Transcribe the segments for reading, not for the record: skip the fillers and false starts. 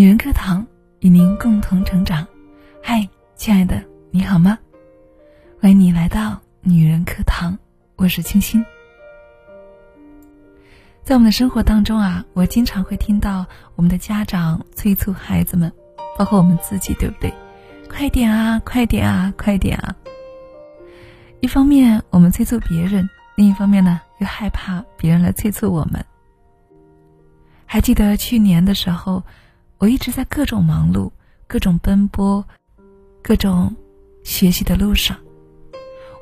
女人课堂与您共同成长。嗨，亲爱的，你好吗？欢迎你来到女人课堂，我是清新。在我们的生活当中啊，我经常会听到我们的家长催促孩子们，包括我们自己，对不对？快点啊，快点啊，快点啊！一方面我们催促别人，另一方面呢又害怕别人来催促我们。还记得去年的时候，我一直在各种忙碌、各种奔波、各种学习的路上，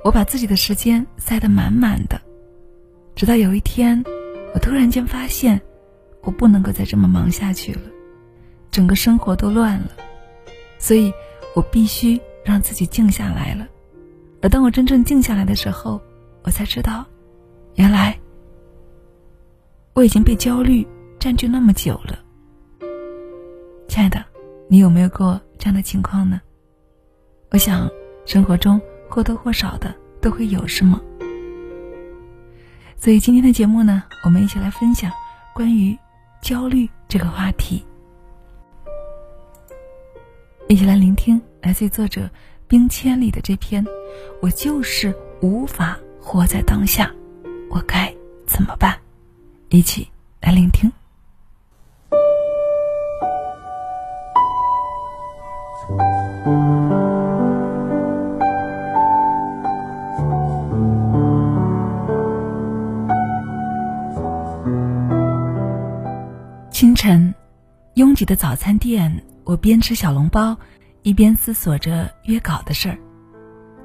我把自己的时间塞得满满的。直到有一天，我突然间发现我不能够再这么忙下去了，整个生活都乱了，所以我必须让自己静下来了。而当我真正静下来的时候，我才知道原来我已经被焦虑占据那么久了。亲爱的，你有没有过这样的情况呢？我想生活中或多或少的都会有，是吗？所以今天的节目呢，我们一起来分享关于焦虑这个话题。一起来聆听来自于作者冰千里的这篇《我就是无法活在当下，我该怎么办》。一起来聆听。清晨，拥挤的早餐店，我边吃小笼包，一边思索着约稿的事儿。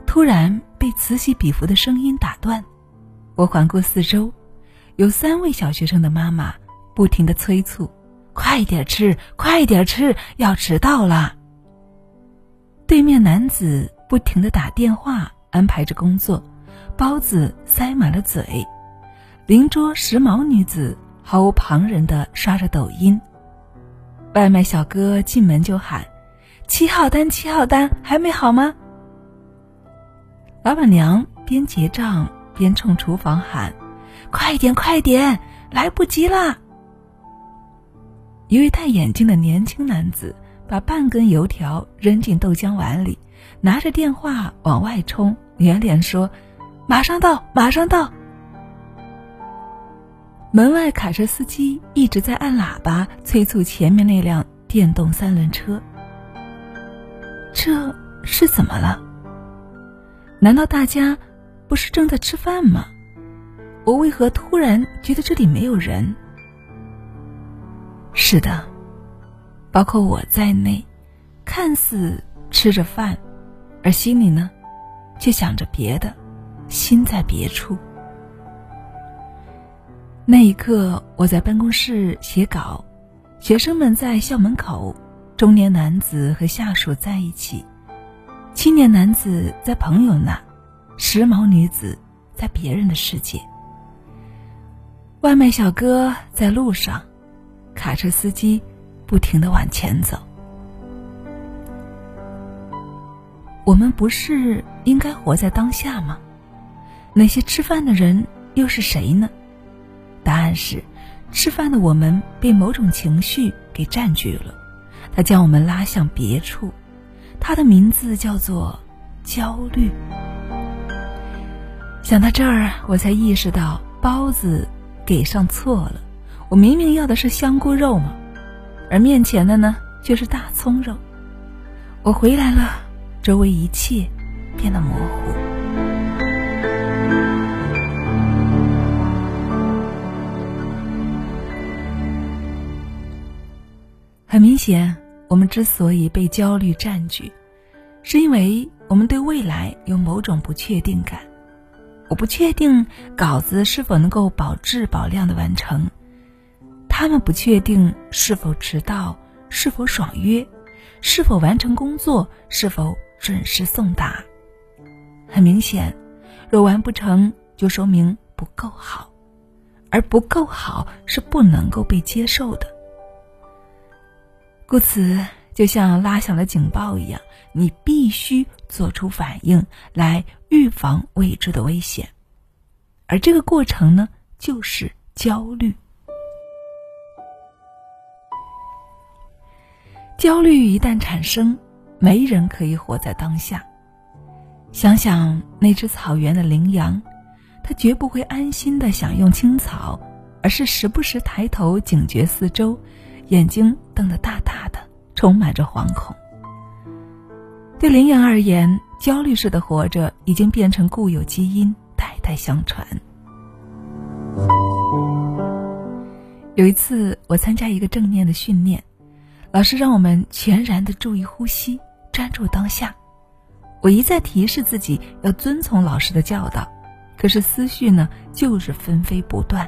突然被此起彼伏的声音打断，我环顾四周，有3位小学生的妈妈不停地催促：“快点吃，快点吃，要迟到了。”对面男子不停地打电话安排着工作，包子塞满了嘴。邻桌时髦女子毫无旁人地刷着抖音。外卖小哥进门就喊：“7号单，7号单，还没好吗？”老板娘边结账边冲厨房喊：“快点，快点，来不及啦！”一位戴眼镜的年轻男子把半根油条扔进豆浆碗里，拿着电话往外冲，圆脸说：“马上到，马上到！”门外卡车司机一直在按喇叭催促前面那辆电动3轮车。这是怎么了？难道大家不是正在吃饭吗？我为何突然觉得这里没有人？是的，包括我在内，看似吃着饭，而心里呢，却想着别的，心在别处。那一刻，我在办公室写稿，学生们在校门口，中年男子和下属在一起，青年男子在朋友那，时髦女子在别人的世界，外卖小哥在路上，卡车司机不停地往前走。我们不是应该活在当下吗？那些吃饭的人又是谁呢？答案是，吃饭的我们被某种情绪给占据了，它将我们拉向别处，它的名字叫做焦虑。想到这儿，我才意识到包子给上错了，我明明要的是香菇肉嘛，而面前的呢却是大葱肉。我回来了，周围一切变得模糊。很明显，我们之所以被焦虑占据，是因为我们对未来有某种不确定感。我不确定稿子是否能够保质保量地完成，他们不确定是否迟到，是否爽约，是否完成工作，是否准时送达。很明显，若完不成，就说明不够好，而不够好是不能够被接受的。故此，就像拉响了警报一样，你必须做出反应来预防未知的危险，而这个过程呢，就是焦虑。焦虑一旦产生，没人可以活在当下。想想那只草原的羚羊，它绝不会安心地享用青草，而是时不时抬头警觉四周，眼睛瞪得大大的，充满着惶恐。对羚羊而言，焦虑式的活着已经变成固有基因，代代相传。有一次我参加一个正念的训练，老师让我们全然地注意呼吸，专注当下。我一再提示自己要遵从老师的教导，可是思绪呢，就是纷飞不断。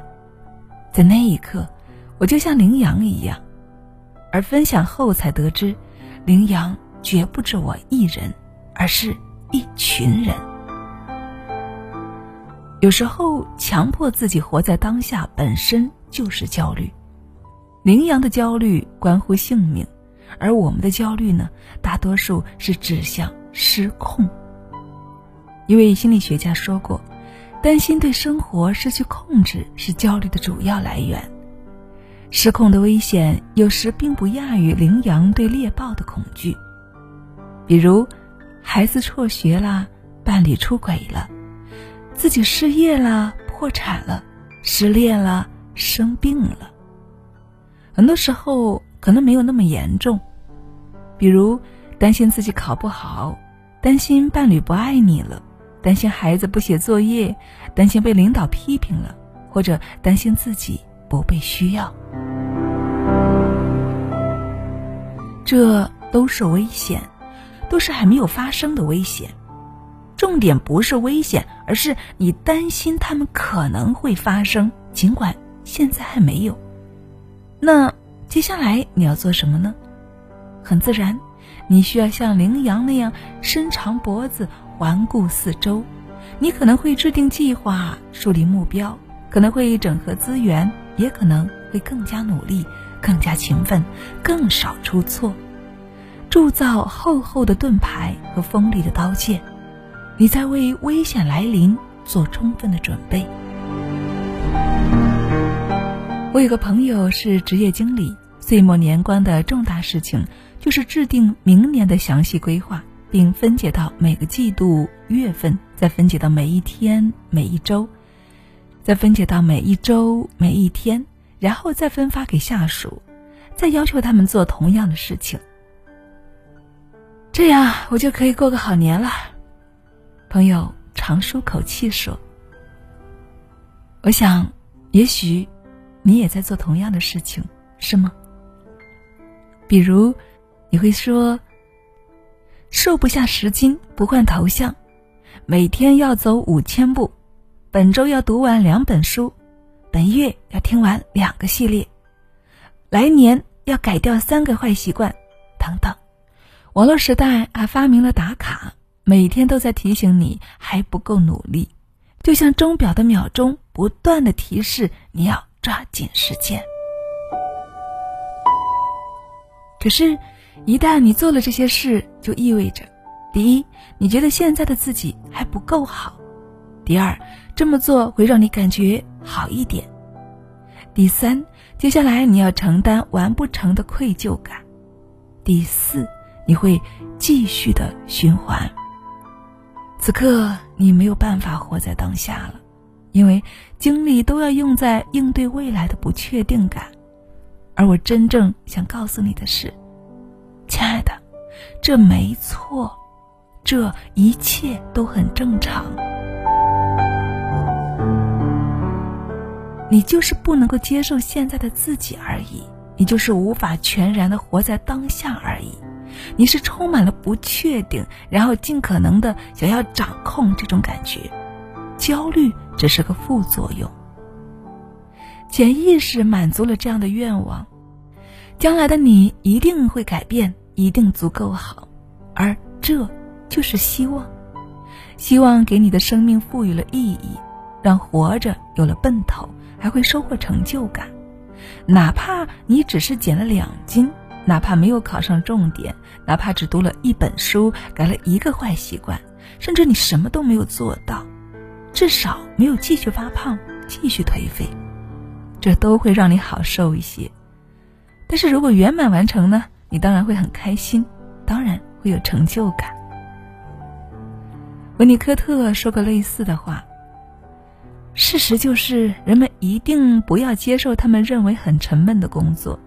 在那一刻，我就像羚羊一样。而分享后才得知，羚羊绝不止我一人，而是一群人。有时候强迫自己活在当下本身就是焦虑。羚羊的焦虑关乎性命，而我们的焦虑呢，大多数是指向失控。一位心理学家说过，担心对生活失去控制是焦虑的主要来源。失控的危险有时并不亚于羚羊对猎豹的恐惧，比如孩子辍学啦，伴侣出轨了，自己失业啦，破产了，失恋了，生病了。很多时候可能没有那么严重，比如担心自己考不好，担心伴侣不爱你了，担心孩子不写作业，担心被领导批评了，或者担心自己不被需要。这都是危险，都是还没有发生的危险。重点不是危险，而是你担心他们可能会发生，尽管现在还没有。那接下来你要做什么呢？很自然，你需要像羚羊那样伸长脖子，环顾四周。你可能会制定计划，树立目标，可能会整合资源，也可能会更加努力，更加勤奋，更少出错，铸造厚厚的盾牌和锋利的刀剑。你在为危险来临做充分的准备。我有个朋友是职业经理，岁末年关的重大事情就是制定明年的详细规划，并分解到每个季度、月份，再分解到每一天、每一周，再分解到每一周、每一天，然后再分发给下属，再要求他们做同样的事情。这样我就可以过个好年了。朋友长舒口气说，我想，也许你也在做同样的事情，是吗？比如你会说，瘦不下10斤不换头像，每天要走5000步，本周要读完2本书，本月要听完2个系列，来年要改掉3个坏习惯等等。网络时代还发明了打卡，每天都在提醒你还不够努力，就像钟表的秒钟不断的提示你要抓紧时间。可是一旦你做了这些事，就意味着，第一，你觉得现在的自己还不够好；第二，这么做会让你感觉好一点；第三，接下来你要承担完不成的愧疚感；第四，你会继续的循环。此刻你没有办法活在当下了，因为精力都要用在应对未来的不确定感。而我真正想告诉你的是，亲爱的，这没错，这一切都很正常。你就是不能够接受现在的自己而已，你就是无法全然的活在当下而已。你是充满了不确定，然后尽可能的想要掌控这种感觉。焦虑只是个副作用，潜意识满足了这样的愿望，将来的你一定会改变，一定足够好，而这就是希望。希望给你的生命赋予了意义，让活着有了奔头，还会收获成就感。哪怕你只是减了2斤，哪怕没有考上重点，哪怕只读了1本书，改了1个坏习惯，甚至你什么都没有做到，至少没有继续发胖，继续颓废，这都会让你好受一些。但是如果圆满完成呢，你当然会很开心，当然会有成就感。维尼科特说过类似的话，事实就是人们一定不要接受他们认为很沉闷的工作，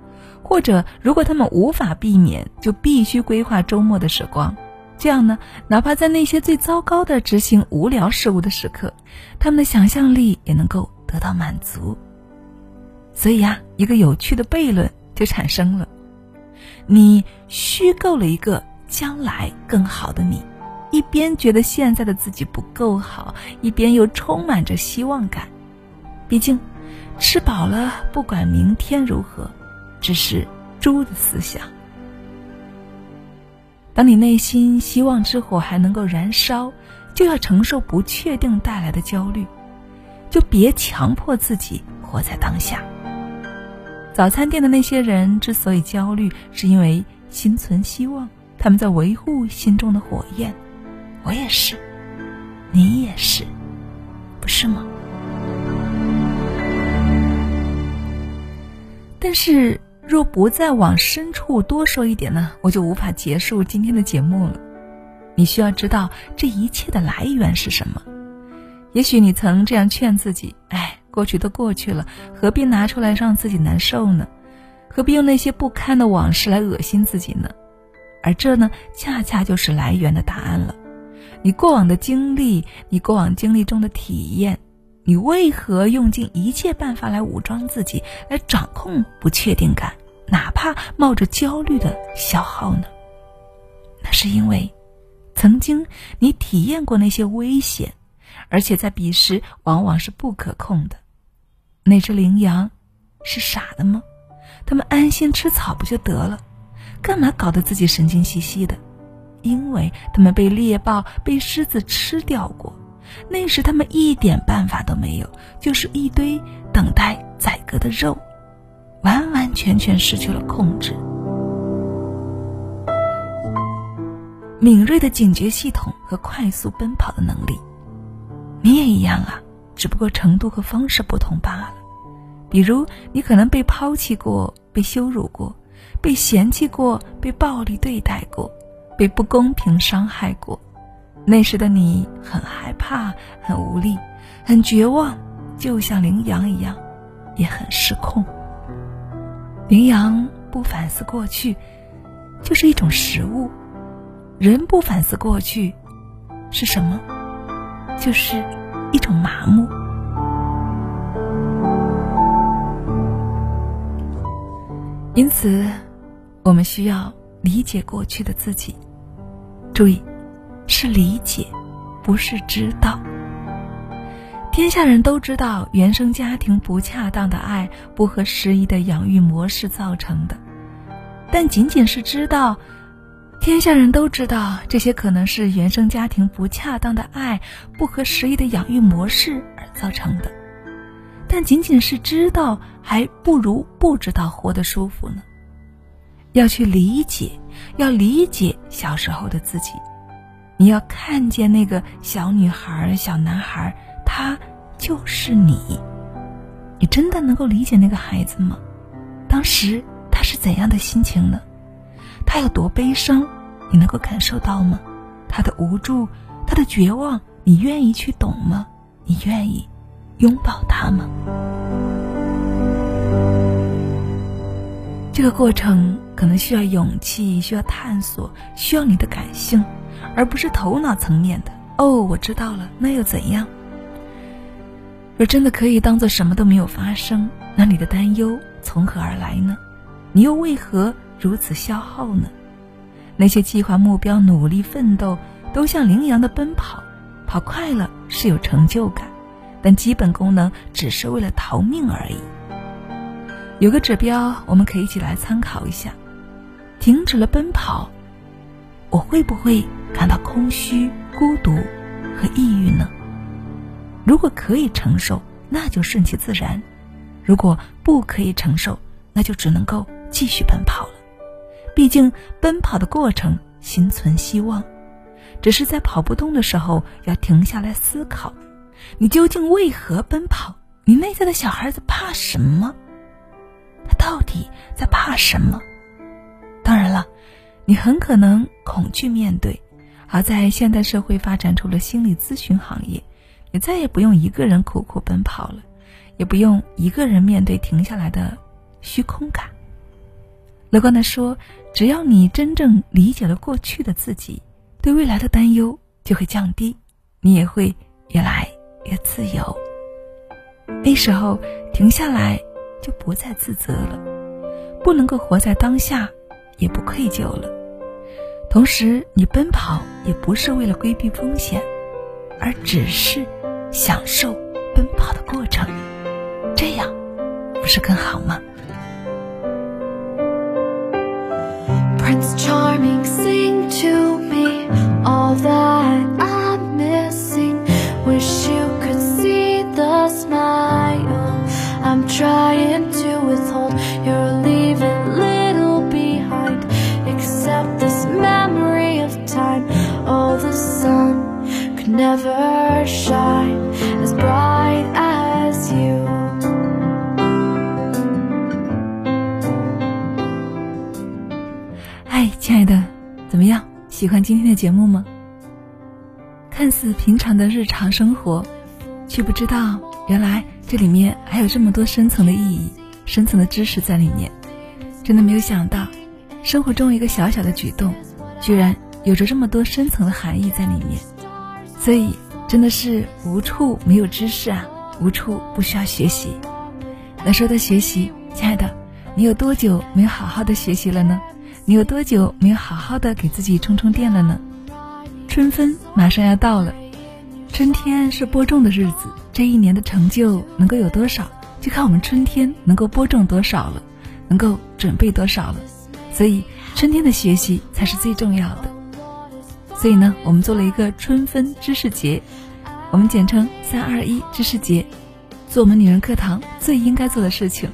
或者如果他们无法避免，就必须规划周末的时光。这样呢，哪怕在那些最糟糕的执行无聊事物的时刻，他们的想象力也能够得到满足。所以啊，一个有趣的悖论就产生了，你虚构了一个将来更好的你，一边觉得现在的自己不够好，一边又充满着希望感。毕竟吃饱了不管明天如何，只是猪的思想。当你内心希望之火还能够燃烧，就要承受不确定带来的焦虑，就别强迫自己活在当下。早餐店的那些人之所以焦虑，是因为心存希望，他们在维护心中的火焰。我也是，你也是，不是吗？但是若不再往深处多说一点呢，我就无法结束今天的节目了。你需要知道这一切的来源是什么。也许你曾这样劝自己，过去都过去了，何必拿出来让自己难受呢？何必用那些不堪的往事来恶心自己呢？而这呢，恰恰就是来源的答案了。你过往的经历，你过往经历中的体验，你为何用尽一切办法来武装自己，来掌控不确定感，哪怕冒着焦虑的消耗呢？那是因为曾经你体验过那些危险，而且在彼时往往是不可控的。那只羚羊是傻的吗？他们安心吃草不就得了？干嘛搞得自己神经兮兮的？因为他们被猎豹、被狮子吃掉过，那时他们一点办法都没有，就是一堆等待宰割的肉，完完全全失去了控制。敏锐的警觉系统和快速奔跑的能力，你也一样啊，只不过程度和方式不同罢了。比如你可能被抛弃过，被羞辱过，被嫌弃过，被暴力对待过，被不公平伤害过。那时的你很害怕，很无力，很绝望，就像羚羊一样，也很失控。羚羊不反思过去，就是一种食物；人不反思过去，是什么？就是一种麻木。因此，我们需要理解过去的自己。注意，是理解，不是知道。天下人都知道，原生家庭不恰当的爱、不合时宜的养育模式造成的，但仅仅是知道，天下人都知道这些可能是原生家庭不恰当的爱、不合时宜的养育模式而造成的，但仅仅是知道，还不如不知道活得舒服呢。要去理解，要理解小时候的自己。你要看见那个小女孩、小男孩，他就是你。你真的能够理解那个孩子吗？当时他是怎样的心情呢？他有多悲伤，你能够感受到吗？他的无助，他的绝望，你愿意去懂吗？你愿意拥抱他吗？这个过程可能需要勇气，需要探索，需要你的感性，而不是头脑层面的我知道了，那又怎样？若真的可以当做什么都没有发生，那你的担忧从何而来呢？你又为何如此消耗呢？那些计划、目标、努力、奋斗，都像羚羊的奔跑，跑快了是有成就感，但基本功能只是为了逃命而已。有个指标，我们可以一起来参考一下：停止了奔跑，我会不会感到空虚、孤独和抑郁呢？如果可以承受，那就顺其自然；如果不可以承受，那就只能够继续奔跑了。毕竟奔跑的过程心存希望，只是在跑不动的时候要停下来思考，你究竟为何奔跑？你内在的小孩子怕什么？他到底在怕什么？当然了，你很可能恐惧面对，而在现代社会发展出了心理咨询行业，你再也不用一个人苦苦奔跑了，也不用一个人面对停下来的虚空感。乐观地说，只要你真正理解了过去的自己，对未来的担忧就会降低，你也会越来越自由。那时候停下来就不再自责了，不能够活在当下，也不愧疚了。同时你奔跑也不是为了规避风险，而只是享受奔跑的过程，这样不是更好吗？ Prince Charming, sing to me all that I'm missing. Wish you could see the smile I'm trying to withhold. You're leaving little behind, except this memory of time. Oh, the sun could never shine as bright as you. Hi, 亲爱的，怎么样？喜欢今天的节目吗？看似平常的日常生活，却不知道原来这里面还有这么多深层的意义、深层的知识在里面。真的没有想到，生活中一个小小的举动，居然有着这么多深层的含义在里面。所以，真的是无处没有知识啊，无处不需要学习。那说到学习，亲爱的，你有多久没有好好的学习了呢？你有多久没有好好的给自己充充电了呢？春分马上要到了，春天是播种的日子，这一年的成就能够有多少，就看我们春天能够播种多少了，能够准备多少了。所以春天的学习才是最重要的。所以呢，我们做了一个春分知识节，我们简称321知识节，做我们女人课堂最应该做的事情。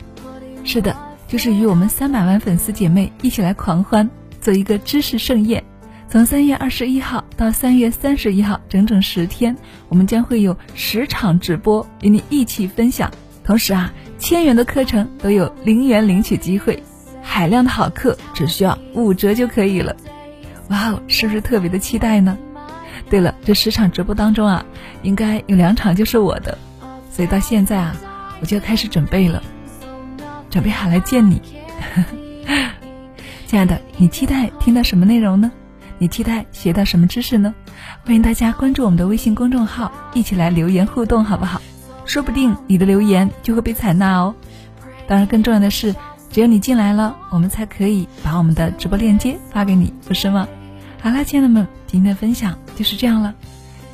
是的，就是与我们300万粉丝姐妹一起来狂欢，做一个知识盛宴。从3月21号到3月31号，整整10天，我们将会有10场直播与你一起分享。同时啊，1000元的课程都有0元领取机会，海量的好课只需要5折就可以了。哇哦，是不是特别的期待呢？对了，这10场直播当中啊，应该有2场就是我的，所以到现在啊，我就开始准备了。准备好来见你。亲爱的，你期待听到什么内容呢？你期待学到什么知识呢？欢迎大家关注我们的微信公众号，一起来留言互动好不好？说不定你的留言就会被采纳哦。当然更重要的是，只有你进来了，我们才可以把我们的直播链接发给你，不是吗？好啦，亲爱的们，今天的分享就是这样了。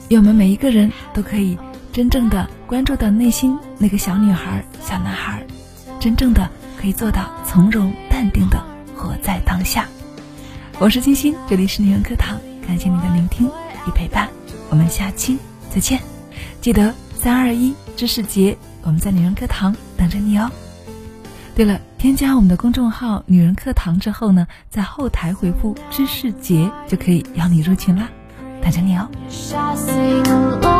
愿我们每一个人都可以真正的关注到内心那个小女孩、小男孩，真正的可以做到从容淡定的活在当下。我是金星，这里是女人课堂，感谢你的聆听与陪伴，我们下期再见。记得321知识节，我们在女人课堂等着你哦。对了，添加我们的公众号女人课堂之后呢，在后台回复知识节就可以邀你入群啦，等着你哦。